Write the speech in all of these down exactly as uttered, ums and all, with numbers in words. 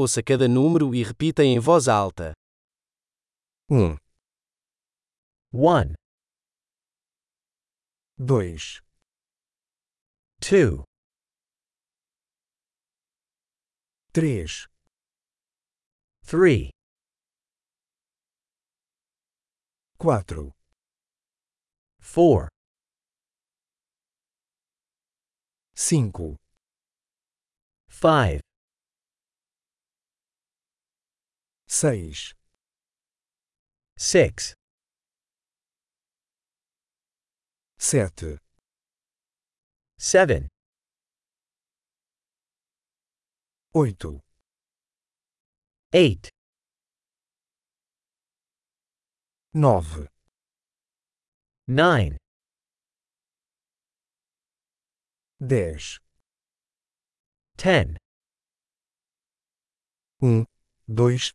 Ouça cada número e repita em voz alta. um. um. dois. dois. três. três. quatro. quatro. cinco. cinco. seis. seis. sete. sete. oito. oito. nove. nove. dez. dez. um, dois,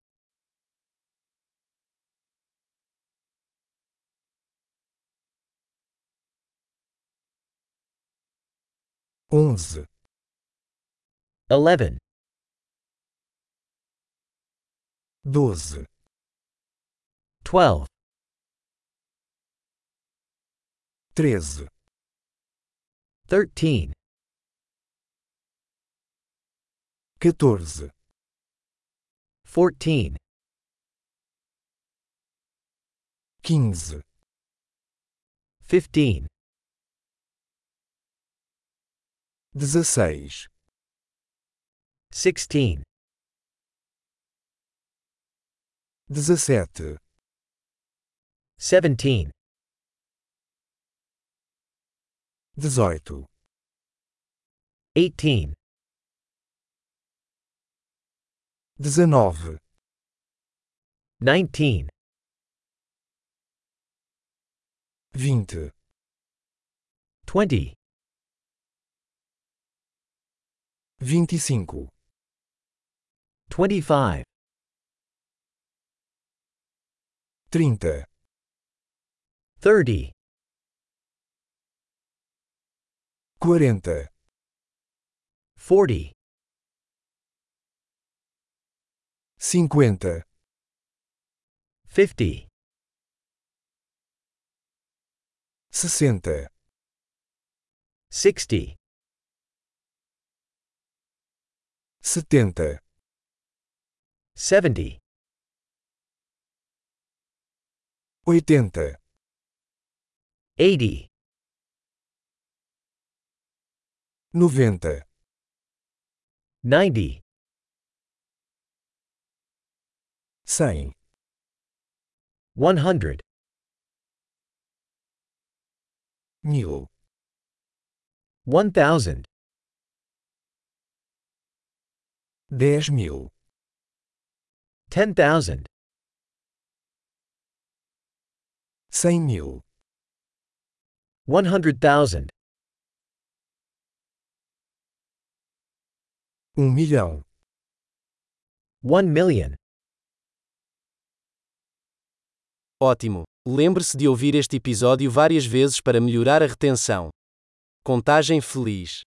onze. onze. doze. doze. treze. treze. quatorze. quatorze. quinze. quinze. dezesseis. dezesseis. dezessete. dezessete. dezoito. dezoito. dezenove. dezenove. vinte. vinte. vinte e cinco. vinte e cinco. trinta. trinta. quarenta. quarenta. cinquenta. cinquenta. sessenta. sessenta. setenta. setenta. oitenta. oitenta. noventa. noventa. cem. cem. mil. mil. Dez mil. Ten thousand. Cem mil. One hundred thousand. Um milhão. One million. Ótimo! Lembre-se de ouvir este episódio várias vezes para melhorar a retenção. Contagem feliz.